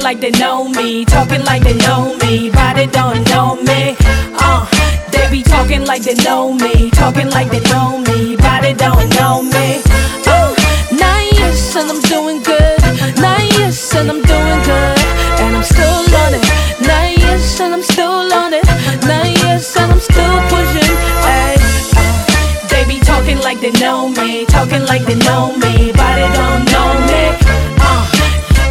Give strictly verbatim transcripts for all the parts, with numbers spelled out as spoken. talking like they know me, talking like they know me, but they don't know me. Uh, they be talking like they know me, talking like they know me, but they don't know me. Ooh, nine years and I'm doing good, nine years and I'm doing good, and I'm still on it. Nine years and I'm still on it, nine years and I'm still pushing. Ay, uh, they be talking like they know me, talking like they know me, but they don't know me. Uh,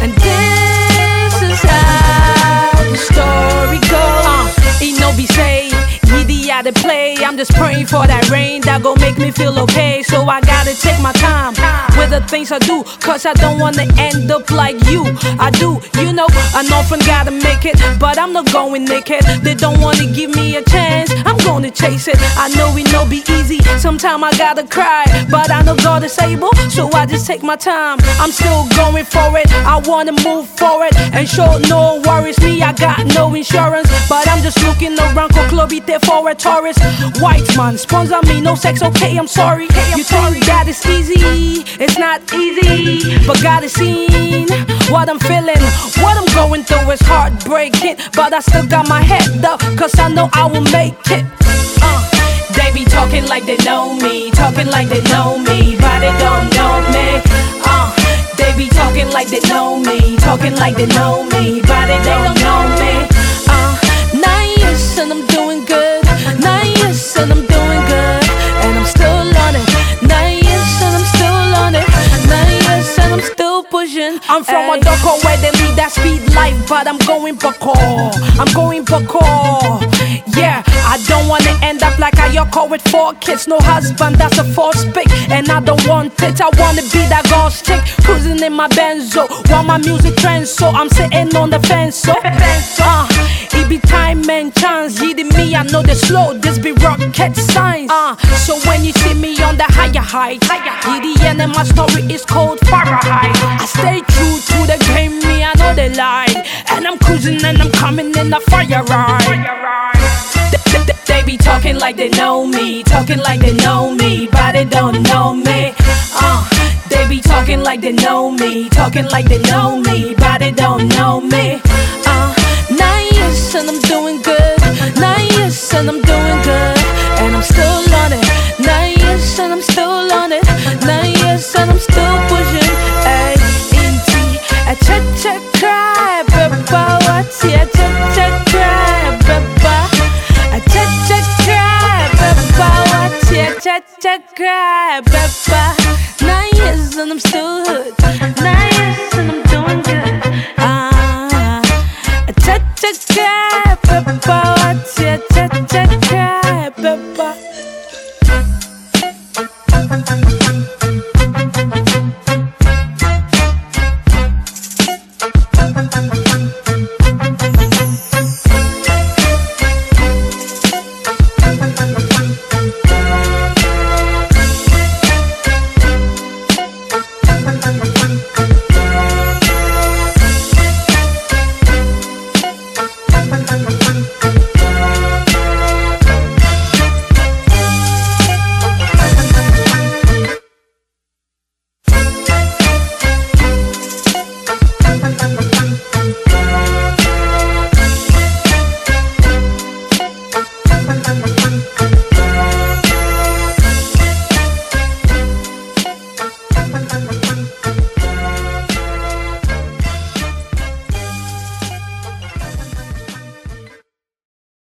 and this is how the story goes. Uh, ain't no be say, needy out to play. I'm just praying for that rain that gon' make me feel okay. So I gotta take my time with the things I do, cause I don't wanna end up like you. I do, you know, an orphan gotta make it, but I'm not going naked. They don't wanna give me a chance, I'm gonna chase it. I know it no be easy, sometimes I gotta cry, but I know God is able, so I just take my time. I'm still going for it, I wanna move forward, and sure no worries me, I got no insurance. But I'm just looking around, cause Clobite for a tourist. White man, sponsor me, no sex, okay, I'm sorry. You think that it's easy, it's not easy, but God has seen what I'm feeling. What I'm going through is heartbreaking, but I still got my head up, cause I know I will make it. uh, They be talking like they know me, talking like they know me, but they don't know me. uh, They be talking like they know me, talking like they know me, but they don't know me. uh, Nine years and I'm doing good, nine years and I'm doing good, and I'm still on it. Nine years and I'm still on it, nine years and I'm still pushing. I'm from a Doko where they lead that speed life, but I'm going parkour, I'm going parkour. Yeah, I don't wanna end up like Ayoko with four kids, no husband, that's a false pick, and I don't want it. I wanna be that girl's chick, cruising in my Benzo, while my music trends, so I'm sitting on the fence. So, uh, it be time and chance, ye me, I know they slow, this be rocket signs. Uh, so when you see me on the higher height, ye the end, and my story is called Fahrenheit. I stay true to the game, me, I know they lie, and I'm cruising and I'm coming in the fire ride. They be talking like they know me, talking like they know me, but they don't know me. Uh, they be talking like they know me, talking like they know me, but they don't know me. Uh, nine years and I'm doing good, nine years and I'm doing good, and I'm still on it. Nine years and I'm still on it, nine years and I'm still pushing. Ay, inti, a cha cha cry, baba, what's ya cha cha cry, baba? Cha-cha-cha, ba-ba. Nine years and I'm still